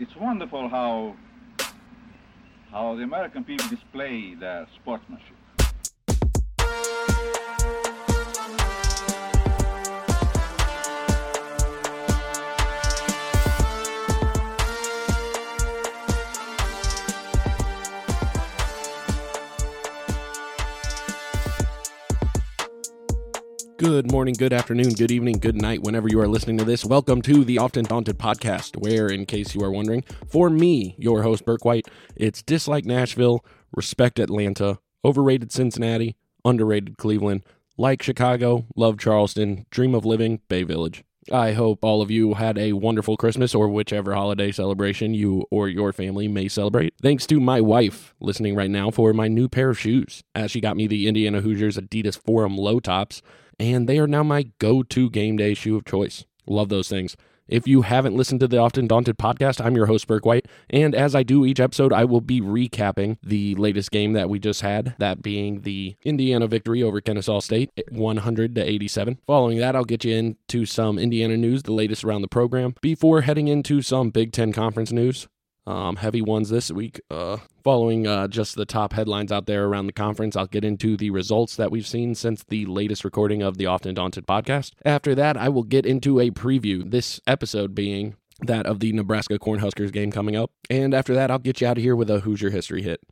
it's wonderful how the American people display their sportsmanship. Good morning, good afternoon, good evening, good night, whenever you are listening to this. Welcome to the Often Daunted Podcast, where, in case you are wondering, for me, your host, Burke White, it's dislike Nashville, respect Atlanta, overrated Cincinnati, underrated Cleveland, like Chicago, love Charleston, dream of living Bay Village. I hope all of you had a wonderful Christmas or whichever holiday celebration you or your family may celebrate. Thanks to my wife listening right now for my new pair of shoes, as she got me the Indiana Hoosiers Adidas Forum low tops, and they are now my go-to game day shoe of choice. Love those things. If you haven't listened to the Often Daunted Podcast, I'm your host, Burke White, and as I do each episode, I will be recapping the latest game that we just had, that being the Indiana victory over Kennesaw State, 100-87. Following that, I'll get you into some Indiana news, the latest around the program, before heading into some Big Ten Conference news. Heavy ones this week. Following just the top headlines out there around the conference, I'll get into the results that we've seen since the latest recording of the Often Daunted Podcast. After that, I will get into a preview, this episode being that of the Nebraska Cornhuskers game coming up. And after that, I'll get you out of here with a Hoosier history hit.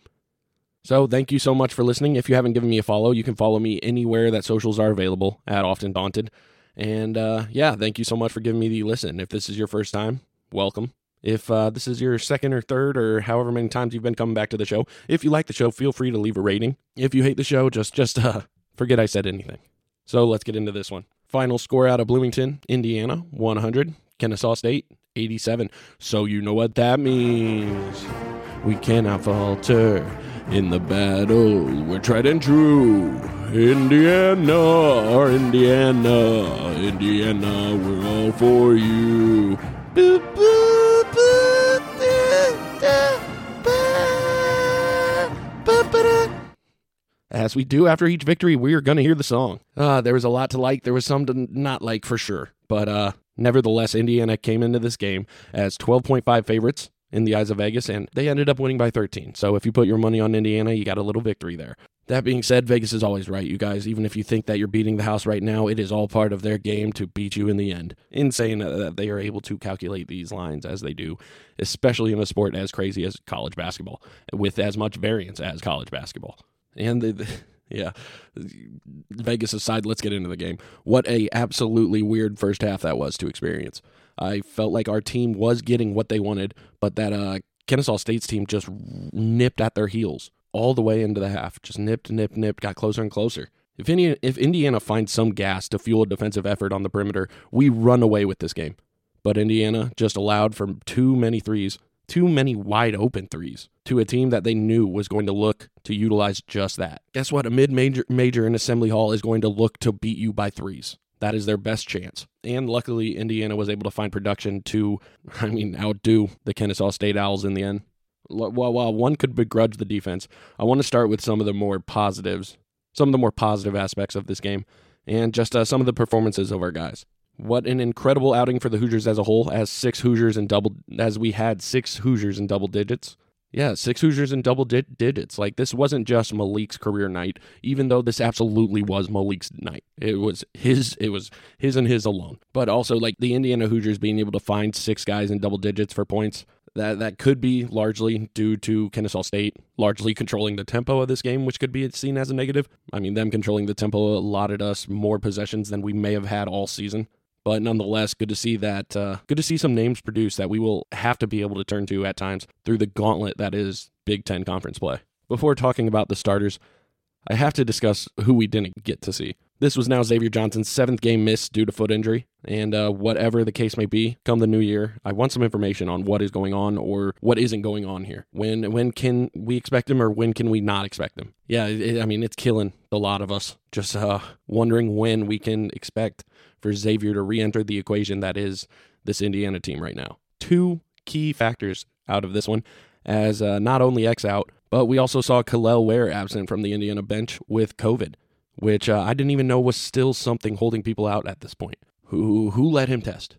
So thank you so much for listening. If you haven't given me a follow, you can follow me anywhere that socials are available at Often Daunted. And thank you so much for giving me the listen. If this is your first time, welcome. If this is your second or third or however many times you've been coming back to the show, if you like the show, feel free to leave a rating. If you hate the show, just forget I said anything. So let's get into this one. Final score out of Bloomington, Indiana, 100. Kennesaw State, 87. So you know what that means. We cannot falter in the battle. We're tried and true. Indiana, Indiana, Indiana, we're all for you. Boop, boop. As we do after each victory, we are going to hear the song. There was a lot to like. There was some to not like for sure. But nevertheless, Indiana came into this game as 12.5 favorites in the eyes of Vegas, and they ended up winning by 13. So if you put your money on Indiana, you got a little victory there. That being said, Vegas is always right, you guys. Even if you think that you're beating the house right now, it is all part of their game to beat you in the end. Insane that they are able to calculate these lines as they do, especially in a sport as crazy as college basketball, with as much variance as college basketball. And Vegas aside, let's get into the game. What a absolutely weird first half that was to experience. I felt like our team was getting what they wanted, but that Kennesaw State's team just nipped at their heels all the way into the half. Just nipped, got closer and closer. If Indiana finds some gas to fuel a defensive effort on the perimeter, we run away with this game. But Indiana just allowed for too many threes. Too many wide open threes to a team that they knew was going to look to utilize just that. Guess what? A mid-major in Assembly Hall is going to look to beat you by threes. That is their best chance. And luckily, Indiana was able to find production to, outdo the Kennesaw State Owls in the end. While one could begrudge the defense, I want to start with some of the more positive aspects of this game, and just some of the performances of our guys. What an incredible outing for the Hoosiers as a whole, as we had six Hoosiers in double digits. Yeah, six Hoosiers in double digits. Like, this wasn't just Malik's career night, even though this absolutely was Malik's night. It was his and his alone. But also, like, the Indiana Hoosiers being able to find six guys in double digits for points, that could be largely due to Kennesaw State largely controlling the tempo of this game, which could be seen as a negative. Them controlling the tempo allotted us more possessions than we may have had all season. But nonetheless, good to see some names produced that we will have to be able to turn to at times through the gauntlet that is Big Ten Conference play. Before talking about the starters, I have to discuss who we didn't get to see. This was now Xavier Johnson's seventh game miss due to foot injury, and whatever the case may be, come the new year, I want some information on what is going on or what isn't going on here. When can we expect him or when can we not expect him? Yeah, it's killing a lot of us, just wondering when we can expect for Xavier to re-enter the equation that is this Indiana team right now. Two key factors out of this one, as not only X out, but we also saw Kel'el Ware absent from the Indiana bench with COVID, which I didn't even know was still something holding people out at this point. Who let him test?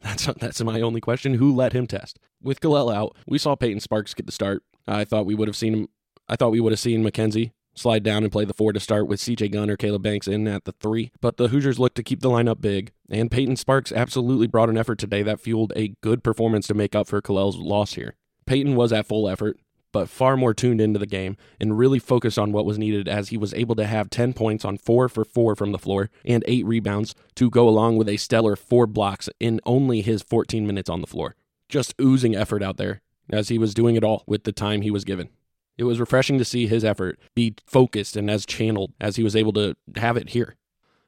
That's my only question. Who let him test? With Kalel out, we saw Peyton Sparks get the start. I thought we would have seen Mackenzie slide down and play the four to start with CJ Gunn or Caleb Banks in at the three. But the Hoosiers looked to keep the lineup big, and Peyton Sparks absolutely brought an effort today that fueled a good performance to make up for Kalel's loss here. Peyton was at full effort, but far more tuned into the game and really focused on what was needed, as he was able to have 10 points on 4 for 4 from the floor and 8 rebounds to go along with a stellar 4 blocks in only his 14 minutes on the floor. Just oozing effort out there, as he was doing it all with the time he was given. It was refreshing to see his effort be focused and as channeled as he was able to have it here.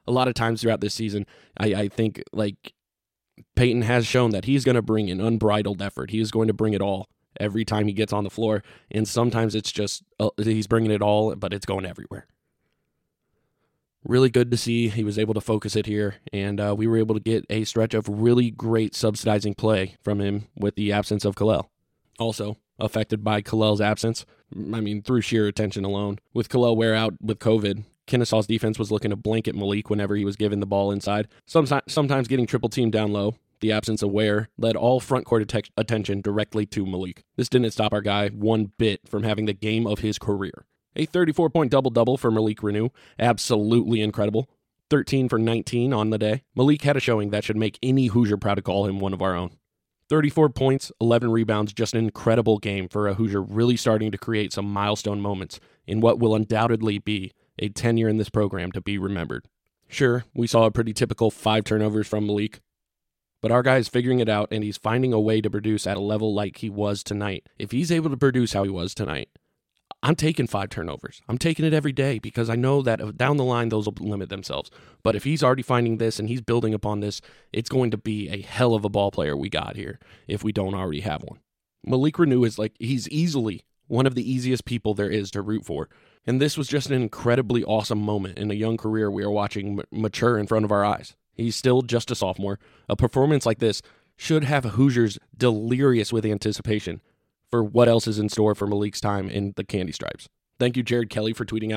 A lot of times throughout this season, I think like Peyton has shown that he's going to bring an unbridled effort. He is going to bring it all every time he gets on the floor, and sometimes it's just he's bringing it all, but it's going everywhere. Really good to see he was able to focus it here, and we were able to get a stretch of really great subsidizing play from him with the absence of Kalel. Also affected by Kalel's absence, I mean, through sheer attention alone. With Kel'el Ware out with COVID, Kennesaw's defense was looking to blanket Malik whenever he was given the ball inside, sometimes getting triple-teamed down low. The absence of Ware led all front court attention directly to Malik. This didn't stop our guy one bit from having the game of his career. A 34-point double-double for Malik Reneau, absolutely incredible. 13 for 19 on the day. Malik had a showing that should make any Hoosier proud to call him one of our own. 34 points, 11 rebounds, just an incredible game for a Hoosier really starting to create some milestone moments in what will undoubtedly be a tenure in this program to be remembered. Sure, we saw a pretty typical 5 turnovers from Malik, but our guy is figuring it out, and he's finding a way to produce at a level like he was tonight. If he's able to produce how he was tonight, I'm taking 5 turnovers. I'm taking it every day because I know that down the line, those will limit themselves. But if he's already finding this and he's building upon this, it's going to be a hell of a ball player we got here if we don't already have one. Malik Reneau is he's easily one of the easiest people there is to root for. And this was just an incredibly awesome moment in a young career we are watching mature in front of our eyes. He's still just a sophomore. A performance like this should have Hoosiers delirious with anticipation for what else is in store for Malik's time in the Candy Stripes. Thank you, Jared Kelly, for tweeting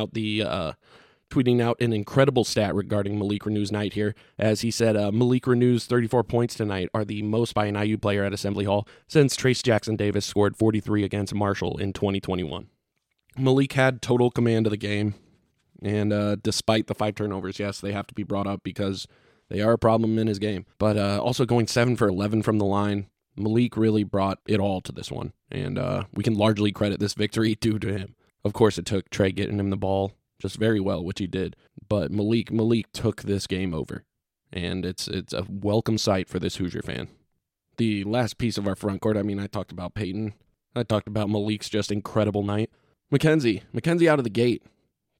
out an incredible stat regarding Malik Renew's night here. As he said, Malik Renew's 34 points tonight are the most by an IU player at Assembly Hall since Trayce Jackson-Davis scored 43 against Marshall in 2021. Malik had total command of the game, and despite the 5 turnovers, yes, they have to be brought up because they are a problem in his game. But also going 7 for 11 from the line, Malik really brought it all to this one, and we can largely credit this victory due to him. Of course, it took Trey getting him the ball just very well, which he did, but Malik took this game over, and it's a welcome sight for this Hoosier fan. The last piece of our front court, I mean, I talked about Peyton. I talked about Malik's just incredible night. Mackenzie out of the gate.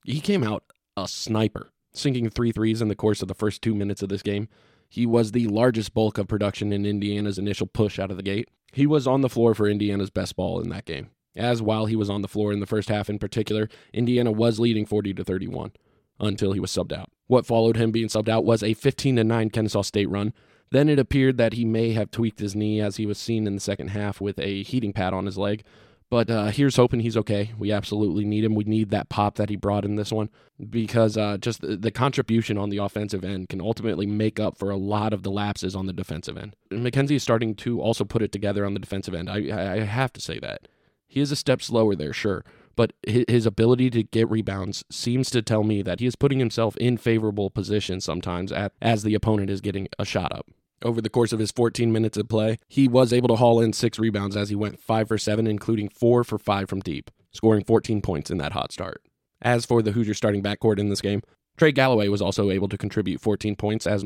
He came out a sniper, sinking 3 threes in the course of the first 2 minutes of this game. He was the largest bulk of production in Indiana's initial push out of the gate. He was on the floor for Indiana's best ball in that game, as while he was on the floor in the first half in particular, Indiana was leading 40-31 until he was subbed out. What followed him being subbed out was a 15-9 Kennesaw State run. Then it appeared that he may have tweaked his knee, as he was seen in the second half with a heating pad on his leg. But here's hoping he's okay. We absolutely need him. We need that pop that he brought in this one, because just the contribution on the offensive end can ultimately make up for a lot of the lapses on the defensive end. Mackenzie is starting to also put it together on the defensive end. I have to say that. He is a step slower there, sure, but his ability to get rebounds seems to tell me that he is putting himself in favorable positions sometimes as the opponent is getting a shot up. Over the course of his 14 minutes of play, he was able to haul in 6 rebounds as he went 5 for 7, including 4 for 5 from deep, scoring 14 points in that hot start. As for the Hoosier starting backcourt in this game, Trey Galloway was also able to contribute 14 points as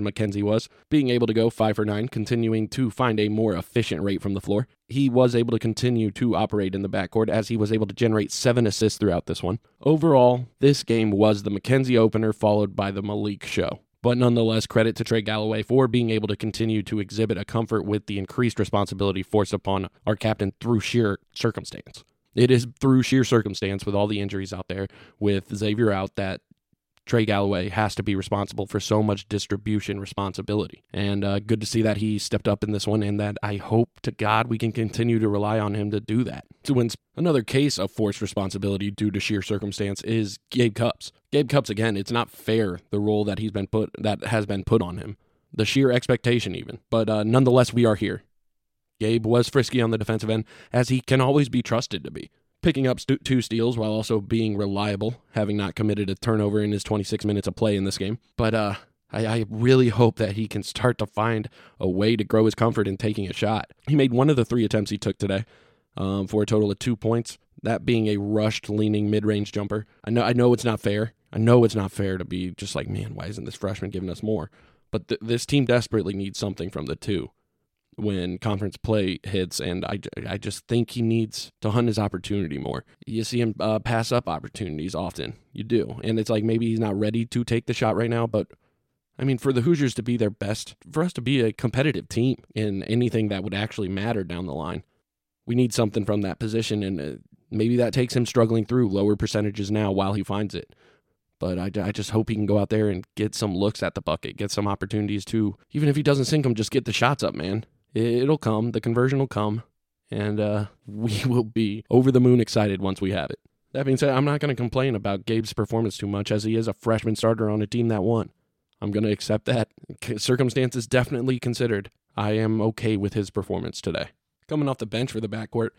Mackenzie was, being able to go 5 for 9, continuing to find a more efficient rate from the floor. He was able to continue to operate in the backcourt as he was able to generate 7 assists throughout this one. Overall, this game was the Mackenzie opener followed by the Malik show. But nonetheless, credit to Trey Galloway for being able to continue to exhibit a comfort with the increased responsibility forced upon our captain through sheer circumstance. It is through sheer circumstance, with all the injuries out there, with Xavier out, that Trey Galloway has to be responsible for so much distribution responsibility. And good to see that he stepped up in this one, and that I hope to God we can continue to rely on him to do that. Another case of forced responsibility due to sheer circumstance is Gabe Cups. Gabe Cups, again, it's not fair the role that has been put on him. the sheer expectation even. But nonetheless, we are here. Gabe was frisky on the defensive end, as he can always be trusted to be, picking up two steals while also being reliable, having not committed a turnover in his 26 minutes of play in this game. But I really hope that he can start to find a way to grow his comfort in taking a shot. He made one of the three attempts he took today for a total of 2 points, that being a rushed, leaning mid-range jumper. I know it's not fair. I know it's not fair to be just like, man, why isn't this freshman giving us more? But this team desperately needs something from the two when conference play hits, and I just think he needs to hunt his opportunity more. You see him pass up opportunities often. You do. And it's like maybe he's not ready to take the shot right now, but I mean, for the Hoosiers to be their best, for us to be a competitive team in anything that would actually matter down the line, we need something from that position, and maybe that takes him struggling through lower percentages now while he finds it. But I just hope he can go out there and get some looks at the bucket, get some opportunities too. Even if he doesn't sink them, just get the shots up, man. It'll come. The conversion will come, and we will be over the moon excited once we have it. That being said, I'm not going to complain about Gabe's performance too much, as he is a freshman starter on a team that won. I'm going to accept that. Circumstances definitely considered, I am okay with his performance today. Coming off the bench for the backcourt,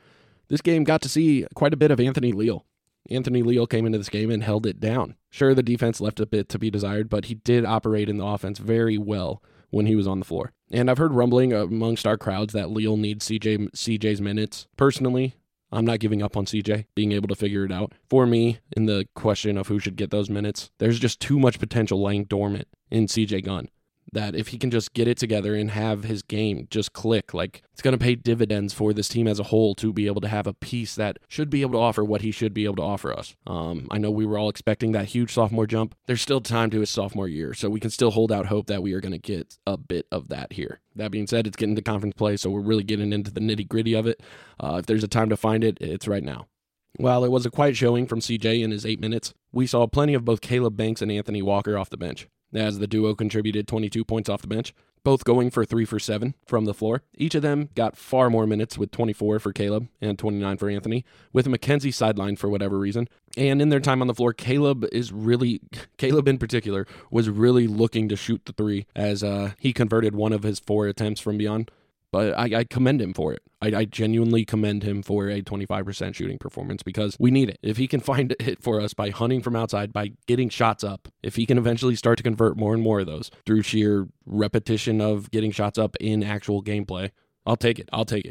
this game got to see quite a bit of Anthony Leal. Anthony Leal came into this game and held it down. Sure, the defense left a bit to be desired, but he did operate in the offense very well when he was on the floor. And I've heard rumbling amongst our crowds that Leal needs CJ's minutes. Personally, I'm not giving up on CJ being able to figure it out. For me, in the question of who should get those minutes, there's just too much potential lying dormant in CJ Gunn, that if he can just get it together and have his game just click, like, it's going to pay dividends for this team as a whole to be able to have a piece that should be able to offer what he should be able to offer us. I know we were all expecting that huge sophomore jump. There's still time to his sophomore year, so we can still hold out hope that we are going to get a bit of that here. That being said, it's getting to conference play, so we're really getting into the nitty-gritty of it. If there's a time to find it, it's right now. While it was a quiet showing from CJ in his 8 minutes, we saw plenty of both Caleb Banks and Anthony Walker off the bench, as the duo contributed 22 points off the bench, both going for 3 for 7 from the floor. Each of them got far more minutes, with 24 for Caleb and 29 for Anthony, with McKenzie sidelined for whatever reason. And in their time on the floor, Caleb in particular was really looking to shoot the three, as he converted one of his 4 attempts from beyond. But I commend him for it. I genuinely commend him for a 25% shooting performance, because we need it. If he can find it for us by hunting from outside, by getting shots up, if he can eventually start to convert more and more of those through sheer repetition of getting shots up in actual gameplay, I'll take it.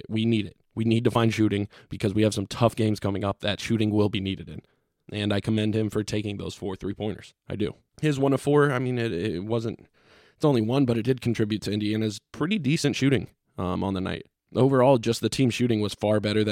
We need it. We need to find shooting, because we have some tough games coming up that shooting will be needed in. And I commend him for taking those 4 3-pointers. I do. His 1 of 4, I mean, it wasn't, it's only one, but it did contribute to Indiana's pretty decent shooting on the night. Overall, just the team shooting was far better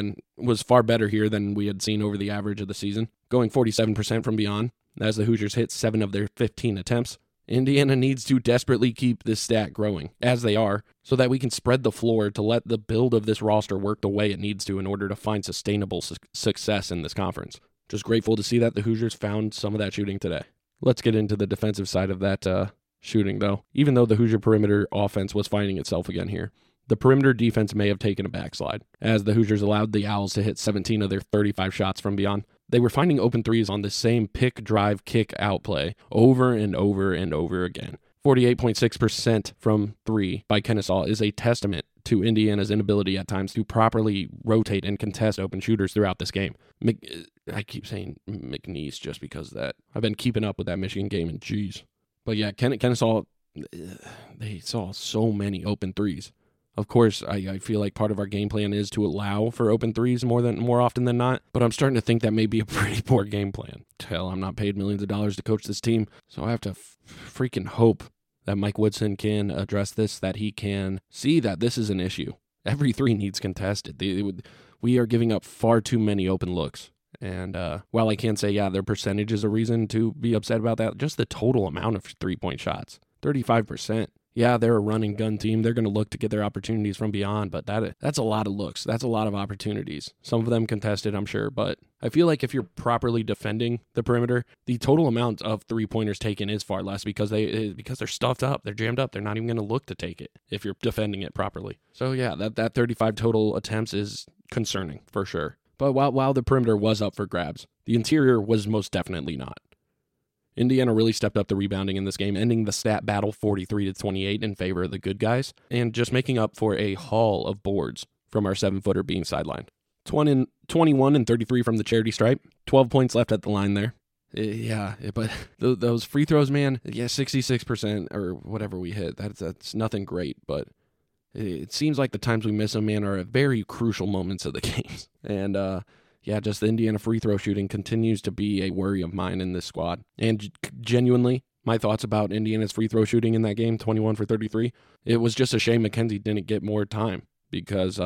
here than we had seen over the average of the season, going 47% from beyond, as the Hoosiers hit 7 of their 15 attempts. Indiana needs to desperately keep this stat growing, as they are, so that we can spread the floor to let the build of this roster work the way it needs to in order to find sustainable success in this conference. Just grateful to see that the Hoosiers found some of that shooting today. Let's get into the defensive side of that shooting, though. Even though the Hoosier perimeter offense was finding itself again here, the perimeter defense may have taken a backslide, as the Hoosiers allowed the Owls to hit 17 of their 35 shots from beyond. They were finding open threes on the same pick, drive, kick, out play over and over and over again. 48.6% from 3 by Kennesaw is a testament to Indiana's inability at times to properly rotate and contest open shooters throughout this game. I keep saying McNeese just because that I've been keeping up with that Michigan game, and geez. But yeah, Kennesaw, they saw so many open threes. Of course, I feel like part of our game plan is to allow for open threes more often than not, but I'm starting to think that may be a pretty poor game plan. Hell, I'm not paid millions of dollars to coach this team, so I have to freaking hope that Mike Woodson can address this, that he can see that this is an issue. Every three needs contested. We are giving up far too many open looks, and while I can't say, yeah, their percentage is a reason to be upset about that, just the total amount of three-point shots, 35%. Yeah, they're a run-and-gun team. They're going to look to get their opportunities from beyond, but that's a lot of looks. That's a lot of opportunities. Some of them contested, I'm sure, but I feel like if you're properly defending the perimeter, the total amount of three-pointers taken is far less because they're stuffed up. They're jammed up. They're not even going to look to take it if you're defending it properly. So, yeah, that 35 total attempts is concerning for sure. But while the perimeter was up for grabs, the interior was most definitely not. Indiana really stepped up the rebounding in this game, ending the stat battle 43-28 in favor of the good guys, and just making up for a haul of boards from our 7-footer being sidelined. 21 and 33 from the charity stripe. 12 points left at the line there. Yeah, but those free throws, man, yeah, 66% or whatever we hit. That's nothing great, but it seems like the times we miss them, man, are at very crucial moments of the games. And yeah, just the Indiana free throw shooting continues to be a worry of mine in this squad. And genuinely, my thoughts about Indiana's free throw shooting in that game, 21 for 33, it was just a shame Mackenzie didn't get more time, because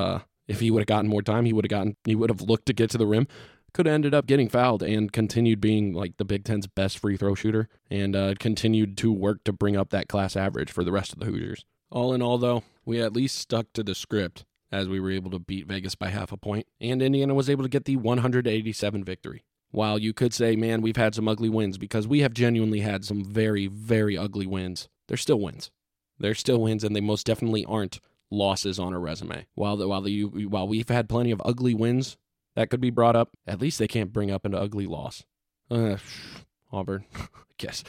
if he would have gotten more time, he would have looked to get to the rim. Could have ended up getting fouled and continued being like the Big Ten's best free throw shooter, and continued to work to bring up that class average for the rest of the Hoosiers. All in all, though, we at least stuck to the script as we were able to beat Vegas by 0.5 point, and Indiana was able to get the 187 victory. While you could say, man, we've had some ugly wins, because we have genuinely had some very, very ugly wins, they're still wins. They're still wins, and they most definitely aren't losses on a resume. While we've had plenty of ugly wins that could be brought up, at least they can't bring up an ugly loss. Auburn, I guess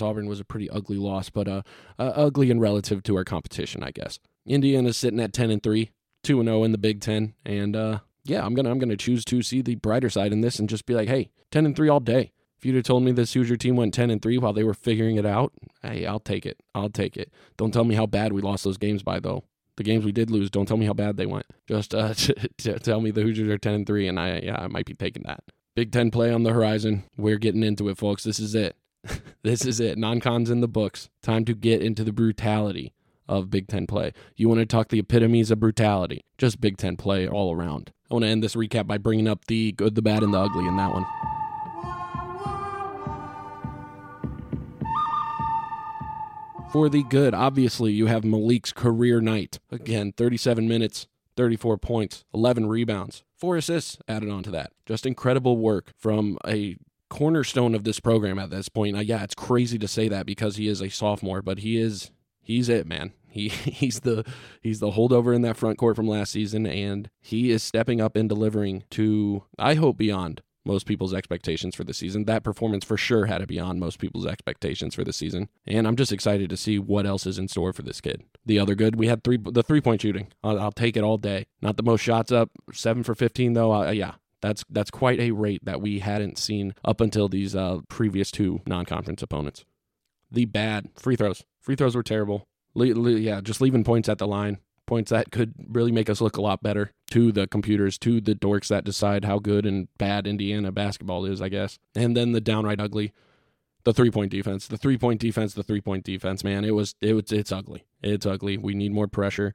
Auburn was a pretty ugly loss, but ugly and relative to our competition, I guess. Indiana's sitting at 10-3, 2-0 in the Big Ten, and yeah, I'm gonna choose to see the brighter side in this and just be like, hey, 10-3 all day. If you'd have told me this Hoosier team went 10-3 while they were figuring it out, hey, I'll take it. Don't tell me how bad we lost those games by, though. The games we did lose, don't tell me how bad they went. Just tell me the Hoosiers are 10-3, and I might be taking that. Big Ten play on the horizon. We're getting into it, folks. This is it. This is it. Non-con's in the books. Time to get into the brutality of Big Ten play. You want to talk the epitomes of brutality? Just Big Ten play all around. I want to end this recap by bringing up the good, the bad, and the ugly in that one. For the good, obviously, you have Malik's career night. Again, 37 minutes, 34 points, 11 rebounds, 4 assists added on to that. Just incredible work from a cornerstone of this program at this point. Now, yeah, it's crazy to say that because he is a sophomore, but he's it, man. He's the holdover in that front court from last season, and he is stepping up and delivering to, I hope, beyond most people's expectations for the season. That performance for sure had to be on most people's expectations for the season. And I'm just excited to see what else is in store for this kid. The other good, we had the 3-point shooting. I'll take it all day. Not the most shots up, 7 for 15 though. Yeah, that's quite a rate that we hadn't seen up until these previous two non-conference opponents. The bad, free throws. Free throws were terrible. Just leaving points at the line. Points that could really make us look a lot better to the computers, to the dorks that decide how good and bad Indiana basketball is, I guess. And then the downright ugly, the 3-point defense, man, it's ugly. It's ugly. We need more pressure.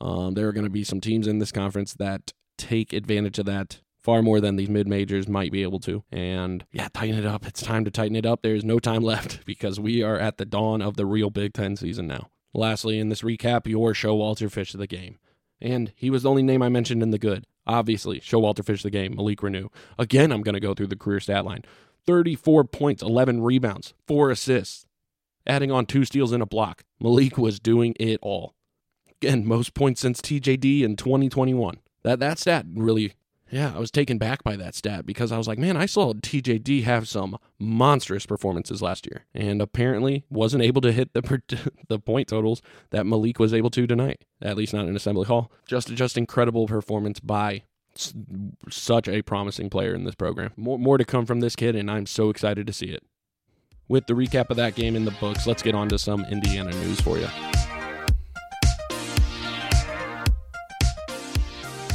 There are going to be some teams in this conference that take advantage of that far more than these mid-majors might be able to. And yeah, tighten it up. It's time to tighten it up. There's no time left because we are at the dawn of the real Big Ten season now. Lastly, in this recap, your Showalter Fish of the game. And he was the only name I mentioned in the good. Obviously, Showalter Fish of the game, Malik Reneau. Again, I'm going to go through the career stat line. 34 points, 11 rebounds, 4 assists, adding on 2 steals and a block. Malik was doing it all. Again, most points since TJD in 2021. That stat really, I was taken back by that stat because I was like, man, I saw TJD have some monstrous performances last year and apparently wasn't able to hit the point totals that Malik was able to tonight, at least not in Assembly Hall. Just incredible performance by such a promising player in this program. More to come from this kid, and I'm so excited to see it. With the recap of that game in the books, let's get on to some Indiana news for you.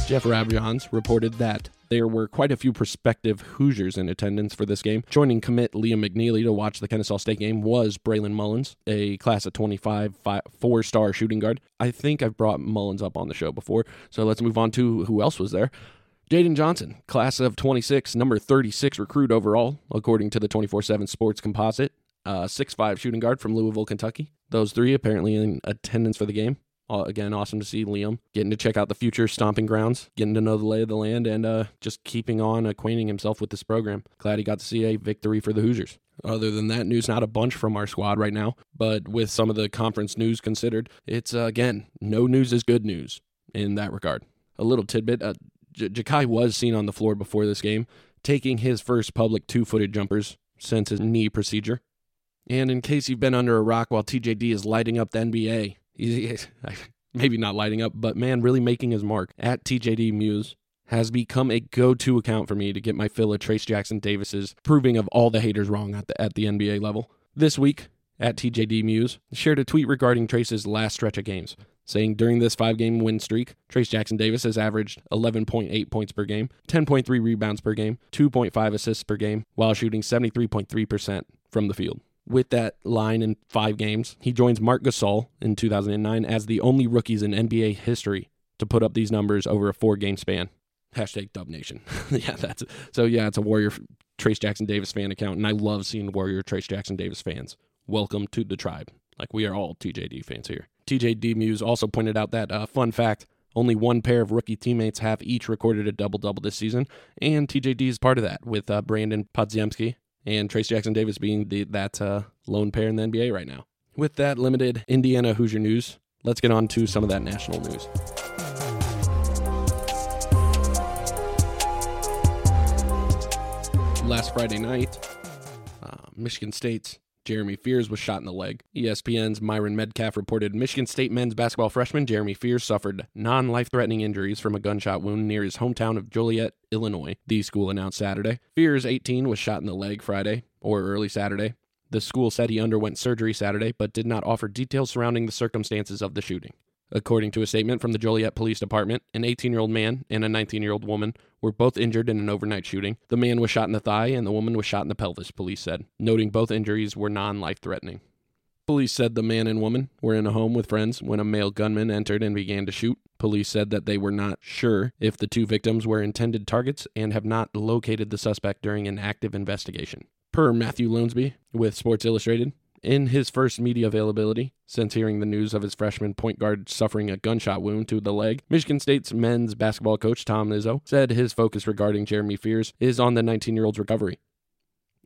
Jeff Rabjohns reported that there were quite a few prospective Hoosiers in attendance for this game. Joining commit Liam McNeeley to watch the Kennesaw State game was Braylon Mullins, a class of 25, 4-star shooting guard. I think I've brought Mullins up on the show before, so let's move on to who else was there. Jaden Johnson, class of 26, number 36 recruit overall, according to the 24/7 Sports Composite, 6'5 shooting guard from Louisville, Kentucky. Those three apparently in attendance for the game. Again, awesome to see Liam getting to check out the future stomping grounds, getting to know the lay of the land, and just keeping on acquainting himself with this program. Glad he got to see a victory for the Hoosiers. Other than that news, not a bunch from our squad right now, but with some of the conference news considered, it's, again, no news is good news in that regard. A little tidbit, Ja'Kai was seen on the floor before this game, taking his first public two-footed jumpers since his knee procedure. And in case you've been under a rock while TJD is lighting up the NBA, maybe not lighting up, but man, really making his mark, at TJD Muse has become a go-to account for me to get my fill of Trayce Jackson-Davis's proving of all the haters wrong at the NBA level. This week, at TJD Muse, shared a tweet regarding Trace's last stretch of games, saying during this 5-game win streak, Trayce Jackson-Davis has averaged 11.8 points per game, 10.3 rebounds per game, 2.5 assists per game, while shooting 73.3% from the field. With that line in 5 games, he joins Mark Gasol in 2009 as the only rookies in NBA history to put up these numbers over a 4-game span. Hashtag Dub Nation. It's a Warrior Trayce Jackson-Davis fan account, and I love seeing Warrior Trayce Jackson-Davis fans. Welcome to the tribe. Like, we are all TJD fans here. TJD Muse also pointed out that, fun fact, only one pair of rookie teammates have each recorded a double-double this season, and TJD is part of that, with Brandon Podziemski and Trayce Jackson-Davis being that lone pair in the NBA right now. With that limited Indiana Hoosier news, let's get on to some of that national news. Last Friday night, Michigan State's Jeremy Fears was shot in the leg. ESPN's Myron Medcalf reported Michigan State men's basketball freshman Jeremy Fears suffered non-life-threatening injuries from a gunshot wound near his hometown of Joliet, Illinois, the school announced Saturday. Fears, 18, was shot in the leg Friday, or early Saturday. The school said he underwent surgery Saturday, but did not offer details surrounding the circumstances of the shooting. According to a statement from the Joliet Police Department, an 18-year-old man and a 19-year-old woman were both injured in an overnight shooting. The man was shot in the thigh and the woman was shot in the pelvis, police said, noting both injuries were non-life-threatening. Police said the man and woman were in a home with friends when a male gunman entered and began to shoot. Police said that they were not sure if the two victims were intended targets and have not located the suspect during an active investigation. Per Matthew Lonesby with Sports Illustrated, in his first media availability since hearing the news of his freshman point guard suffering a gunshot wound to the leg, Michigan State's men's basketball coach Tom Izzo said his focus regarding Jeremy Fears is on the 19-year-old's recovery.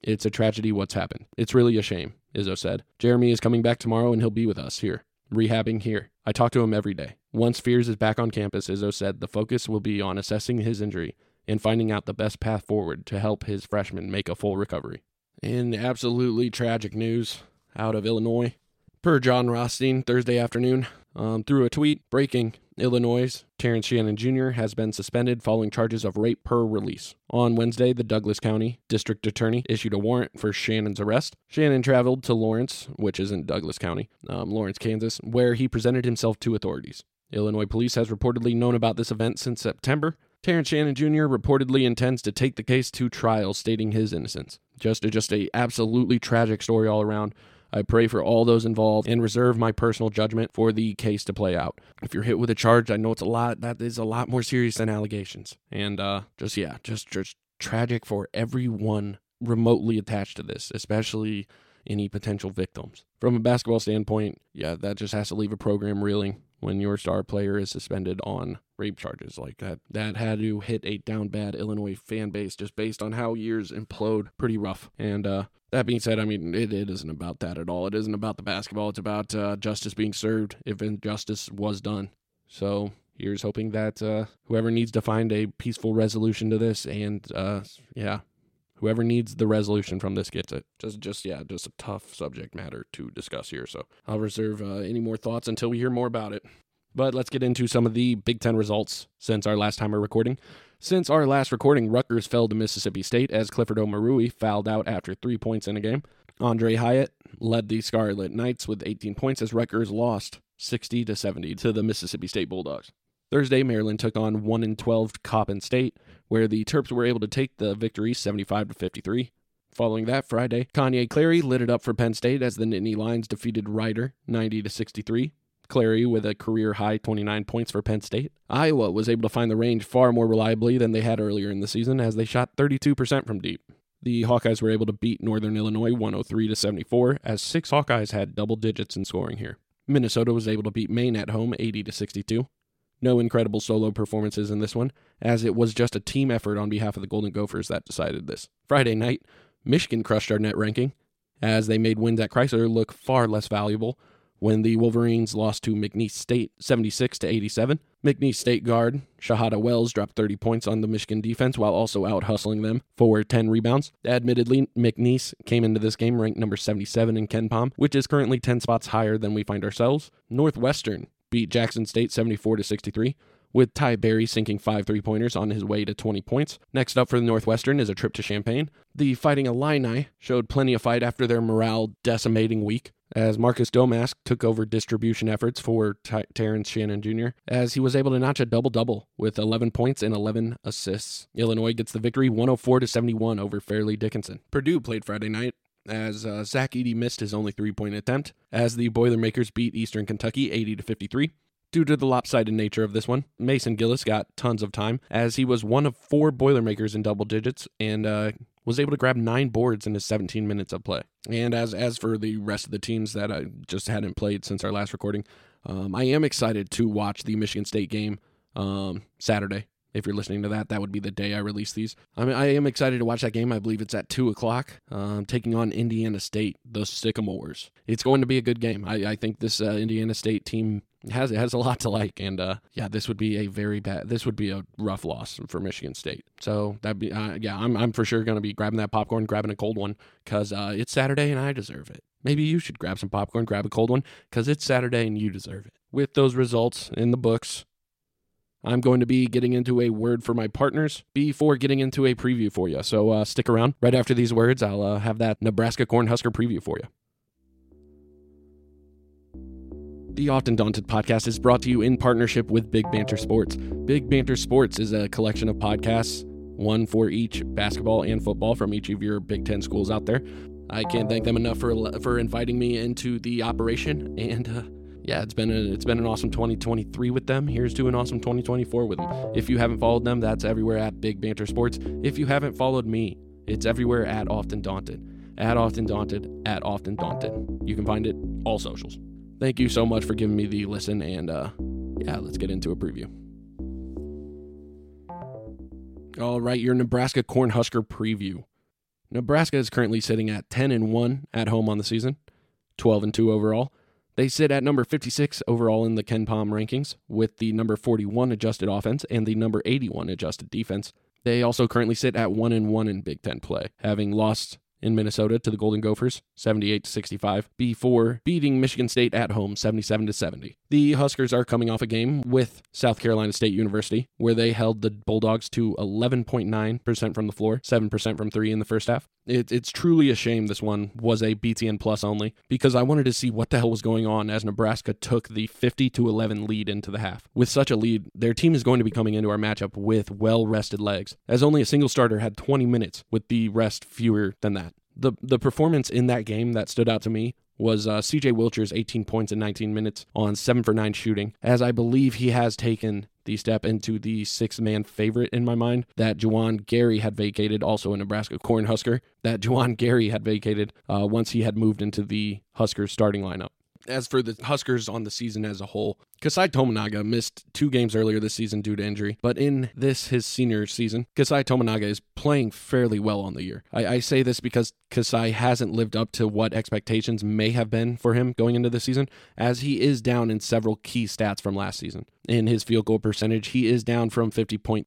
"It's a tragedy what's happened. It's really a shame," Izzo said. "Jeremy is coming back tomorrow and he'll be with us here, rehabbing here. I talk to him every day." Once Fears is back on campus, Izzo said the focus will be on assessing his injury and finding out the best path forward to help his freshman make a full recovery. In absolutely tragic news out of Illinois, per John Rothstein Thursday afternoon, through a tweet, breaking, Illinois' Terrence Shannon Jr. has been suspended following charges of rape per release. On Wednesday, the Douglas County District Attorney issued a warrant for Shannon's arrest. Shannon traveled to Lawrence, which isn't Douglas County, Lawrence, Kansas, where he presented himself to authorities. Illinois police has reportedly known about this event since September. Terrence Shannon Jr. reportedly intends to take the case to trial, stating his innocence. Just a absolutely tragic story all around. I pray for all those involved and reserve my personal judgment for the case to play out. If you're hit with a charge, I know it's a lot. That is a lot more serious than allegations. And just tragic for everyone remotely attached to this, especially any potential victims. From a basketball standpoint, that just has to leave a program reeling when your star player is suspended on rape charges like that. That had to hit a down bad Illinois fan base just based on how years implode. Pretty rough. And that being said, I mean, it isn't about that at all. It isn't about the basketball. It's about justice being served if injustice was done. So here's hoping that whoever needs to find a peaceful resolution to this and whoever needs the resolution from this gets it. Just a tough subject matter to discuss here. So I'll reserve any more thoughts until we hear more about it. But let's get into some of the Big Ten results since our last time we're recording. Since our last recording, Rutgers fell to Mississippi State as Clifford Omarui fouled out after 3 points in a game. Andre Hyatt led the Scarlet Knights with 18 points as Rutgers lost 60-70 to the Mississippi State Bulldogs. Thursday, Maryland took on 1-12 Coppin State, where the Terps were able to take the victory 75-53. Following that Friday, Kanye Clary lit it up for Penn State as the Nittany Lions defeated Rider 90-63. Clary with a career-high 29 points for Penn State. Iowa was able to find the range far more reliably than they had earlier in the season as they shot 32% from deep. The Hawkeyes were able to beat Northern Illinois 103-74 as 6 Hawkeyes had double digits in scoring here. Minnesota was able to beat Maine at home 80-62. No incredible solo performances in this one, as it was just a team effort on behalf of the Golden Gophers that decided this. Friday night, Michigan crushed our net ranking, as they made wins at Chrysler look far less valuable, when the Wolverines lost to McNeese State 76-87. McNeese State guard Shahada Wells dropped 30 points on the Michigan defense while also out-hustling them for 10 rebounds. Admittedly, McNeese came into this game ranked number 77 in KenPom, which is currently 10 spots higher than we find ourselves. Northwestern beat Jackson State 74-63. With Ty Berry sinking 5 3-pointers on his way to 20 points. Next up for the Northwestern is a trip to Champaign. The Fighting Illini showed plenty of fight after their morale-decimating week, as Marcus Domask took over distribution efforts for Terrence Shannon Jr., as he was able to notch a double-double with 11 points and 11 assists. Illinois gets the victory 104-71 over Fairleigh Dickinson. Purdue played Friday night, as Zach Edey missed his only 3-point attempt, as the Boilermakers beat Eastern Kentucky 80-53. Due to the lopsided nature of this one, Mason Gillis got tons of time, as he was one of 4 Boilermakers in double digits and was able to grab 9 boards in his 17 minutes of play. And as for the rest of the teams that I just hadn't played since our last recording, I am excited to watch the Michigan State game Saturday. If you're listening to that, that would be the day I release these. I mean, I am excited to watch that game. I believe it's at 2 o'clock, taking on Indiana State, the Sycamores. It's going to be a good game. I think this Indiana State team has a lot to like, and this would be a rough loss for Michigan State. So that'd be I'm for sure going to be grabbing that popcorn, grabbing a cold one, because it's Saturday and I deserve it. Maybe you should grab some popcorn, grab a cold one, because it's Saturday and you deserve it. With those results in the books, I'm going to be getting into a word for my partners before getting into a preview for you. So stick around. Right after these words, I'll have that Nebraska Cornhusker preview for you. The Often Daunted podcast is brought to you in partnership with Big Banter Sports. Big Banter Sports is a collection of podcasts, one for each basketball and football from each of your Big Ten schools out there. I can't thank them enough for inviting me into the operation, and it's been an awesome 2023 with them. Here's to an awesome 2024 with them. If you haven't followed them, that's everywhere at Big Banter Sports. If you haven't followed me, it's everywhere at Often Daunted. At Often Daunted, at Often Daunted. You can find it all socials. Thank you so much for giving me the listen, and let's get into a preview. All right, your Nebraska Cornhusker preview. Nebraska is currently sitting at 10-1 at home on the season, 12-2 overall. They sit at number 56 overall in the KenPom rankings, with the number 41 adjusted offense and the number 81 adjusted defense. They also currently sit at 1-1 in Big Ten play, having lost in Minnesota to the Golden Gophers, 78-65, before beating Michigan State at home, 77-70. The Huskers are coming off a game with South Carolina State University, where they held the Bulldogs to 11.9% from the floor, 7% from 3 in the first half. It's truly a shame this one was a BTN plus only, because I wanted to see what the hell was going on as Nebraska took the 50-11 lead into the half. With such a lead, their team is going to be coming into our matchup with well-rested legs, as only a single starter had 20 minutes, with the rest fewer than that. The performance in that game that stood out to me was CJ Wilcher's 18 points in 19 minutes on 7-for-9 shooting, as I believe he has taken the step into the 6-man favorite in my mind that Juwan Gary had vacated, also a Nebraska Cornhusker, that Juwan Gary had vacated once he had moved into the Huskers starting lineup. As for the Huskers on the season as a whole, Keisei Tominaga missed 2 games earlier this season due to injury, but in this, his senior season, Keisei Tominaga is playing fairly well on the year. I say this because Keisei hasn't lived up to what expectations may have been for him going into this season, as he is down in several key stats from last season. In his field goal percentage, he is down from 50.3%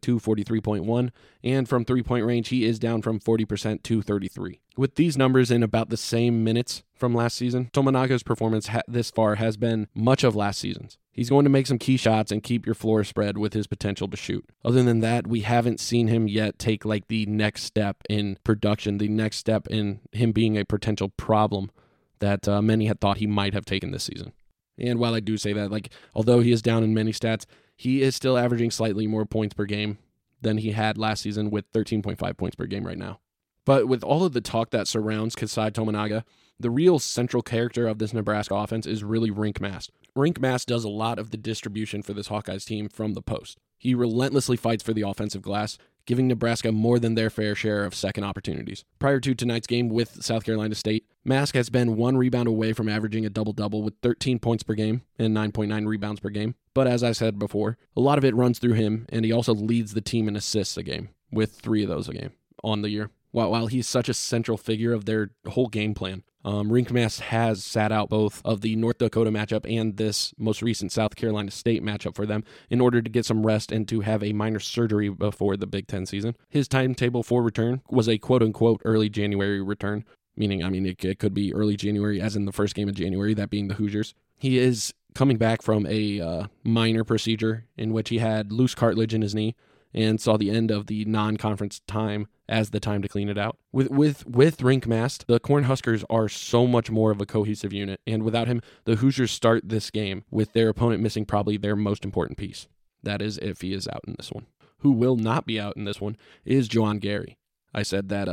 to 43.1%, and from three-point range, he is down from 40% to 33%. With these numbers in about the same minutes from last season, Tominaga's performance this far has been much of last season's. He's going to make some key shots and keep your floor spread with his potential to shoot. Other than that, we haven't seen him yet take like the next step in production, the next step in him being a potential problem that many had thought he might have taken this season. And while I do say that, although he is down in many stats, he is still averaging slightly more points per game than he had last season, with 13.5 points per game right now. But with all of the talk that surrounds Keisei Tominaga, the real central character of this Nebraska offense is really Rienk Mast. Rienk Mast does a lot of the distribution for this Hawkeyes team from the post. He relentlessly fights for the offensive glass, giving Nebraska more than their fair share of second opportunities. Prior to tonight's game with South Carolina State, Mast has been 1 rebound away from averaging a double-double with 13 points per game and 9.9 rebounds per game. But as I said before, a lot of it runs through him, and he also leads the team in assists a game, with 3 of those a game on the year. While he's such a central figure of their whole game plan, Rienk Mast has sat out both of the North Dakota matchup and this most recent South Carolina State matchup for them in order to get some rest and to have a minor surgery before the Big Ten season. His timetable for return was a quote-unquote early January return, meaning, it could be early January, as in the first game of January, that being the Hoosiers. He is coming back from a minor procedure in which he had loose cartilage in his knee and saw the end of the non-conference time as the time to clean it out. With Rienk Mast, the Cornhuskers are so much more of a cohesive unit, and without him, the Hoosiers start this game with their opponent missing probably their most important piece. That is if he is out in this one. Who will not be out in this one is Juwan Gary. I said that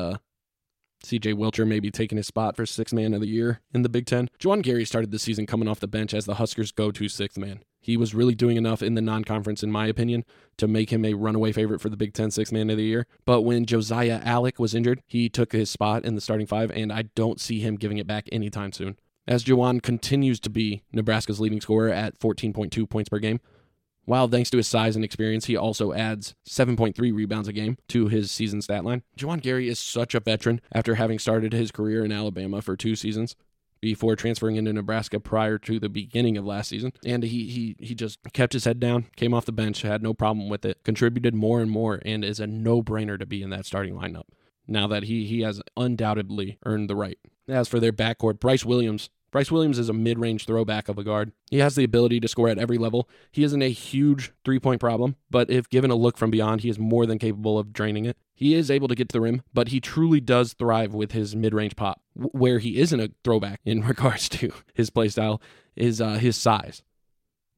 CJ Wilcher may be taking his spot for sixth man of the year in the Big Ten. Juwan Gary started the season coming off the bench as the Huskers' go-to sixth man. He was really doing enough in the non-conference, in my opinion, to make him a runaway favorite for the Big Ten sixth man of the year. But when Josiah Alec was injured, he took his spot in the starting five, and I don't see him giving it back anytime soon. As Juwan continues to be Nebraska's leading scorer at 14.2 points per game, while thanks to his size and experience, he also adds 7.3 rebounds a game to his season stat line. Juwan Gary is such a veteran after having started his career in Alabama for 2 seasons before transferring into Nebraska prior to the beginning of last season. And he just kept his head down, came off the bench, had no problem with it, contributed more and more, and is a no-brainer to be in that starting lineup now that he has undoubtedly earned the right. As for their backcourt, Bryce Williams is a mid-range throwback of a guard. He has the ability to score at every level. He isn't a huge three-point problem, but if given a look from beyond, he is more than capable of draining it. He is able to get to the rim, but he truly does thrive with his mid-range pop. Where he isn't a throwback in regards to his play style is his size.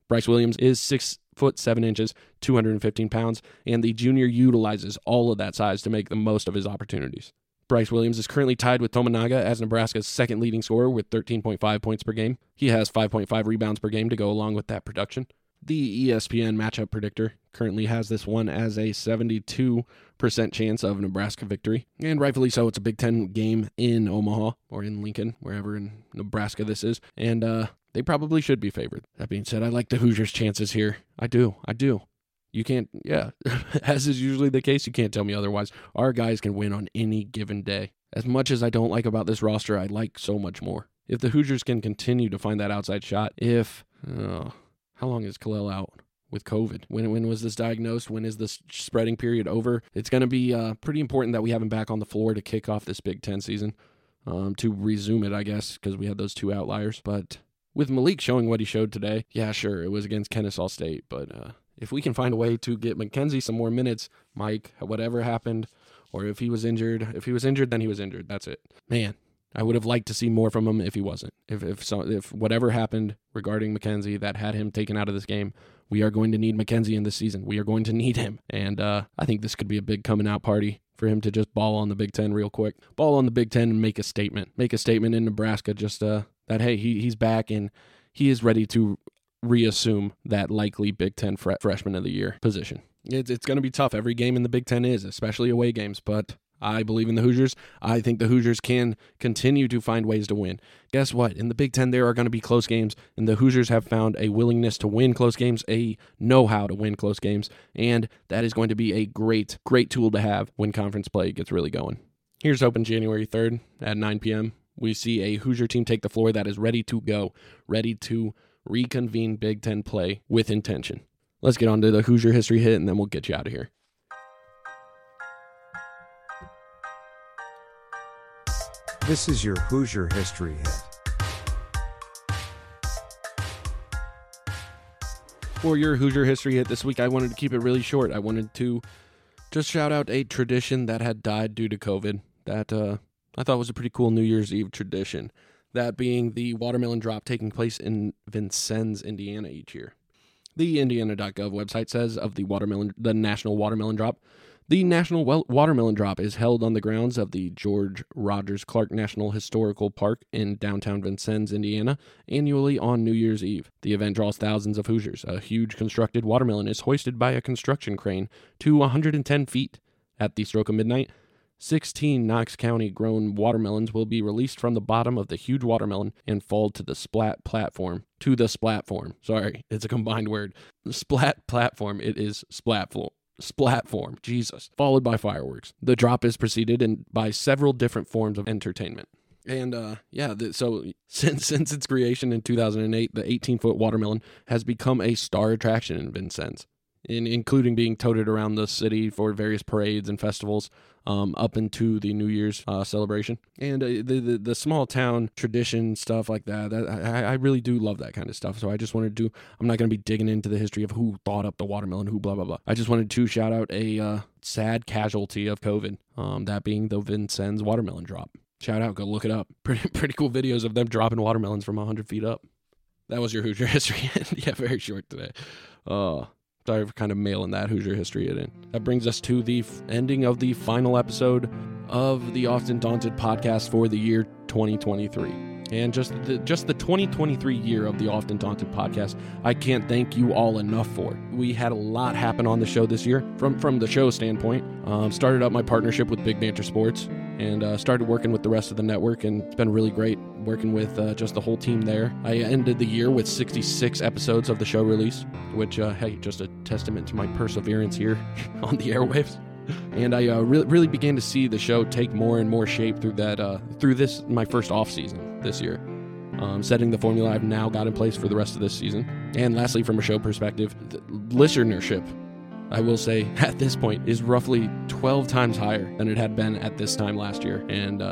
Bryce Williams is 6 foot 7 inches, 215 pounds, and the junior utilizes all of that size to make the most of his opportunities. Bryce Williams is currently tied with Tominaga as Nebraska's second leading scorer with 13.5 points per game. He has 5.5 rebounds per game to go along with that production. The ESPN matchup predictor currently has this one as a 72% chance of Nebraska victory. And rightfully so, it's a Big Ten game in Omaha or in Lincoln, wherever in Nebraska this is. And they probably should be favored. That being said, I like the Hoosiers' chances here. I do. You can't, as is usually the case, you can't tell me otherwise. Our guys can win on any given day. As much as I don't like about this roster, I like so much more. If the Hoosiers can continue to find that outside shot, how long is Kel'el out with COVID? When was this diagnosed? When is this spreading period over? It's going to be pretty important that we have him back on the floor to kick off this Big Ten season, to resume it, I guess, because we had those two outliers. But with Malik showing what he showed today, yeah, sure, it was against Kennesaw State, but... if we can find a way to get Mackenzie some more minutes, Mike, whatever happened, or if he was injured, then he was injured. That's it. Man, I would have liked to see more from him if he wasn't. If whatever happened regarding Mackenzie that had him taken out of this game, we are going to need Mackenzie in this season. We are going to need him. And I think this could be a big coming out party for him to just ball on the Big Ten real quick. Ball on the Big Ten and make a statement. Make a statement in Nebraska just that, hey, he's back and he is ready to reassume that likely Big Ten freshman of the year position. It's going to be tough. Every game in the Big Ten is, especially away games, but I believe in the Hoosiers. I think the Hoosiers can continue to find ways to win. Guess what? In the Big Ten, there are going to be close games, and the Hoosiers have found a willingness to win close games, a know-how to win close games, and that is going to be a great, great tool to have when conference play gets really going. Here's hoping January 3rd at 9 p.m. we see a Hoosier team take the floor that is ready to go, ready to reconvene Big Ten play with intention. Let's get on to the Hoosier history hit, and then we'll get you out of here. This is your Hoosier history hit. For your Hoosier history hit this week, I wanted to keep it really short. I wanted to just shout out a tradition that had died due to COVID that I thought was a pretty cool New Year's Eve tradition. That being the watermelon drop taking place in Vincennes, Indiana each year. The Indiana.gov website says of the National Watermelon Drop, the National Watermelon Drop is held on the grounds of the George Rogers Clark National Historical Park in downtown Vincennes, Indiana, annually on New Year's Eve. The event draws thousands of Hoosiers. A huge constructed watermelon is hoisted by a construction crane to 110 feet at the stroke of midnight. 16 Knox County-grown watermelons will be released from the bottom of the huge watermelon and fall to the splat platform. To the splatform. Sorry, it's a combined word. The splat platform. It is splatform. Splatform. Jesus. Followed by fireworks. The drop is preceded by several different forms of entertainment. And so since its creation in 2008, the 18-foot watermelon has become a star attraction in Vincennes, including being toted around the city for various parades and festivals up into the New Year's celebration. And the small town tradition stuff like that I really do love that kind of stuff. So I just wanted to, I'm not going to be digging into the history of who thought up the watermelon, who blah, blah, blah. I just wanted to shout out a sad casualty of COVID, that being the Vincennes watermelon drop. Shout out, go look it up. Pretty cool videos of them dropping watermelons from 100 feet up. That was your Hoosier history. Yeah, very short today. Sorry for kind of mailing that Hoosier history in. That brings us to the ending of the final episode of the Often Daunted podcast for the year 2023. And just the 2023 year of the Often Daunted podcast, I can't thank you all enough for. We had a lot happen on the show this year from the show standpoint. Started up my partnership with Big Banter Sports and started working with the rest of the network, and it's been really great working with just the whole team there. I ended the year with 66 episodes of the show release, which, just a testament to my perseverance here on the airwaves. And I really began to see the show take more and more shape through that through my first off season this year, setting the formula I've now got in place for the rest of this season. And lastly, from a show perspective, the listenership, I will say at this point, is roughly 12 times higher than it had been at this time last year, and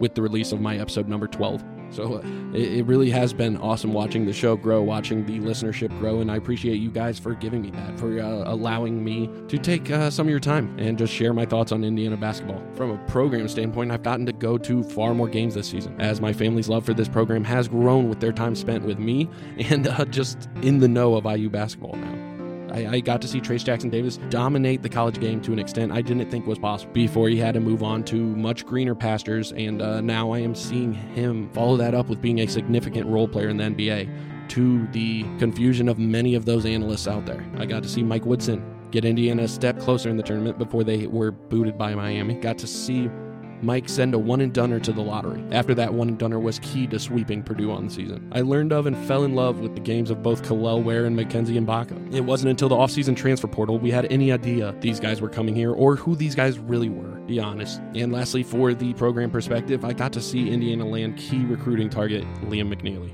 with the release of my episode number 12. So it really has been awesome watching the show grow, watching the listenership grow, and I appreciate you guys for giving me that, for allowing me to take some of your time and just share my thoughts on Indiana basketball. From a program standpoint, I've gotten to go to far more games this season, as my family's love for this program has grown with their time spent with me and just in the know of IU basketball now. I got to see Trayce Jackson-Davis dominate the college game to an extent I didn't think was possible before he had to move on to much greener pastures, and now I am seeing him follow that up with being a significant role player in the NBA, to the confusion of many of those analysts out there. I got to see Mike Woodson get Indiana a step closer in the tournament before they were booted by Miami. Got to see Mike send a one-and-doneer to the lottery after that one-and-doneer was key to sweeping Purdue on the season. I learned of and fell in love with the games of both Kel'el Ware and Mackenzie Mgbako. It wasn't until the offseason transfer portal we had any idea these guys were coming here or who these guys really were, to be honest. And lastly, for the program perspective, I got to see Indiana land key recruiting target Liam McNeeley.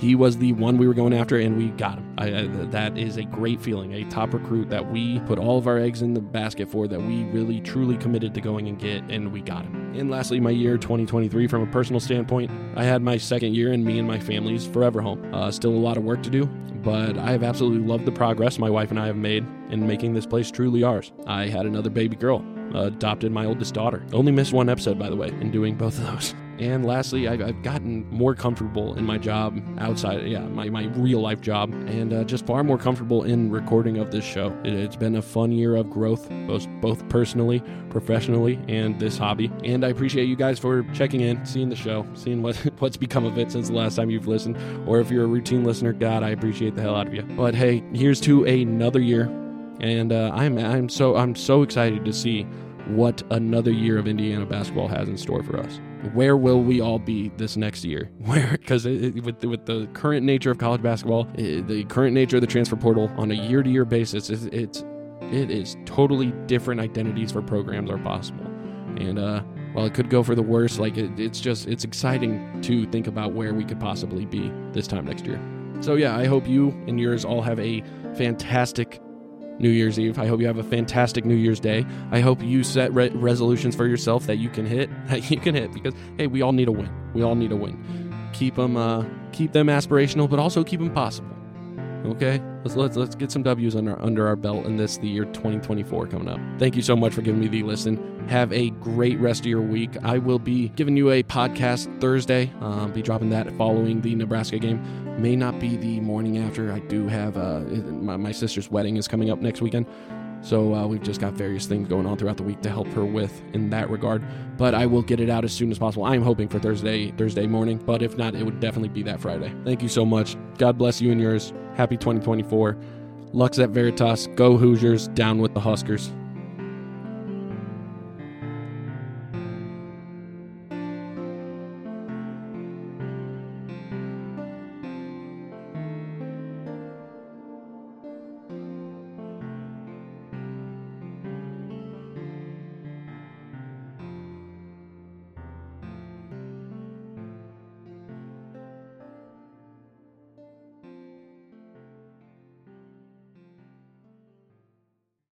He was the one we were going after, and we got him. That is a great feeling, a top recruit that we put all of our eggs in the basket for, that we really, truly committed to going and get, and we got him. And lastly, my year 2023, from a personal standpoint, I had my second year in me and my family's forever home. Still a lot of work to do, but I have absolutely loved the progress my wife and I have made in making this place truly ours. I had another baby girl, adopted my oldest daughter. Only missed one episode, by the way, in doing both of those. And lastly, I've gotten more comfortable in my job outside, my real-life job, and just far more comfortable in recording of this show. It's been a fun year of growth, both personally, professionally, and this hobby. And I appreciate you guys for checking in, seeing the show, seeing what's become of it since the last time you've listened. Or if you're a routine listener, God, I appreciate the hell out of you. But hey, here's to another year, and I'm so excited to see what another year of Indiana basketball has in store for us. Where will we all be this next year? Because with the current nature of college basketball, the current nature of the transfer portal, on a year-to-year basis, it is totally different identities for programs are possible. And while it could go for the worst, like it's exciting to think about where we could possibly be this time next year. So yeah, I hope you and yours all have a fantastic New Year's Eve. I hope you have a fantastic New Year's Day. I hope you set resolutions for yourself that you can hit, because hey, we all need a win. We all need a win. Keep them aspirational, but also keep them possible. Okay, let's get some W's under our belt in this, the year 2024 coming up. Thank you so much for giving me the listen. Have a great rest of your week. I will be giving you a podcast Thursday. Be dropping that following the Nebraska game. May not be the morning after. I do have my sister's wedding is coming up next weekend. So we've just got various things going on throughout the week to help her with in that regard. But I will get it out as soon as possible. I am hoping for Thursday morning. But if not, it would definitely be that Friday. Thank you so much. God bless you and yours. Happy 2024. Lux at Veritas. Go Hoosiers. Down with the Huskers.